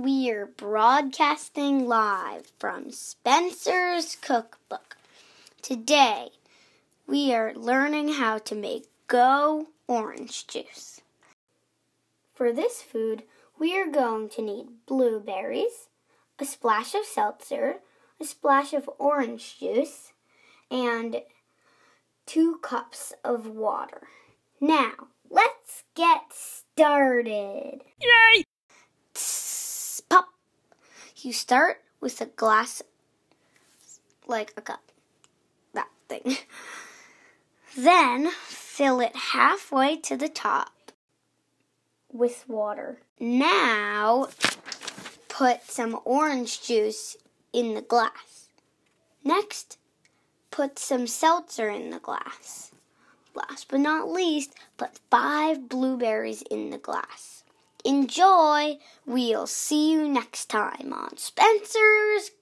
We're broadcasting live from Spencer's Cookbook. Today, we are learning how to make Go Orange Juice. For this food, we are going to need blueberries, a splash of seltzer, a splash of orange juice, and 2 cups of water. Now, let's get started. Yay! Pop! You start with a glass, like a cup, that thing. Then fill it halfway to the top with water. Now put some orange juice in the glass. Next, put some seltzer in the glass. Last but not least, put 5 blueberries in the glass. Enjoy! We'll see you next time on Spencer's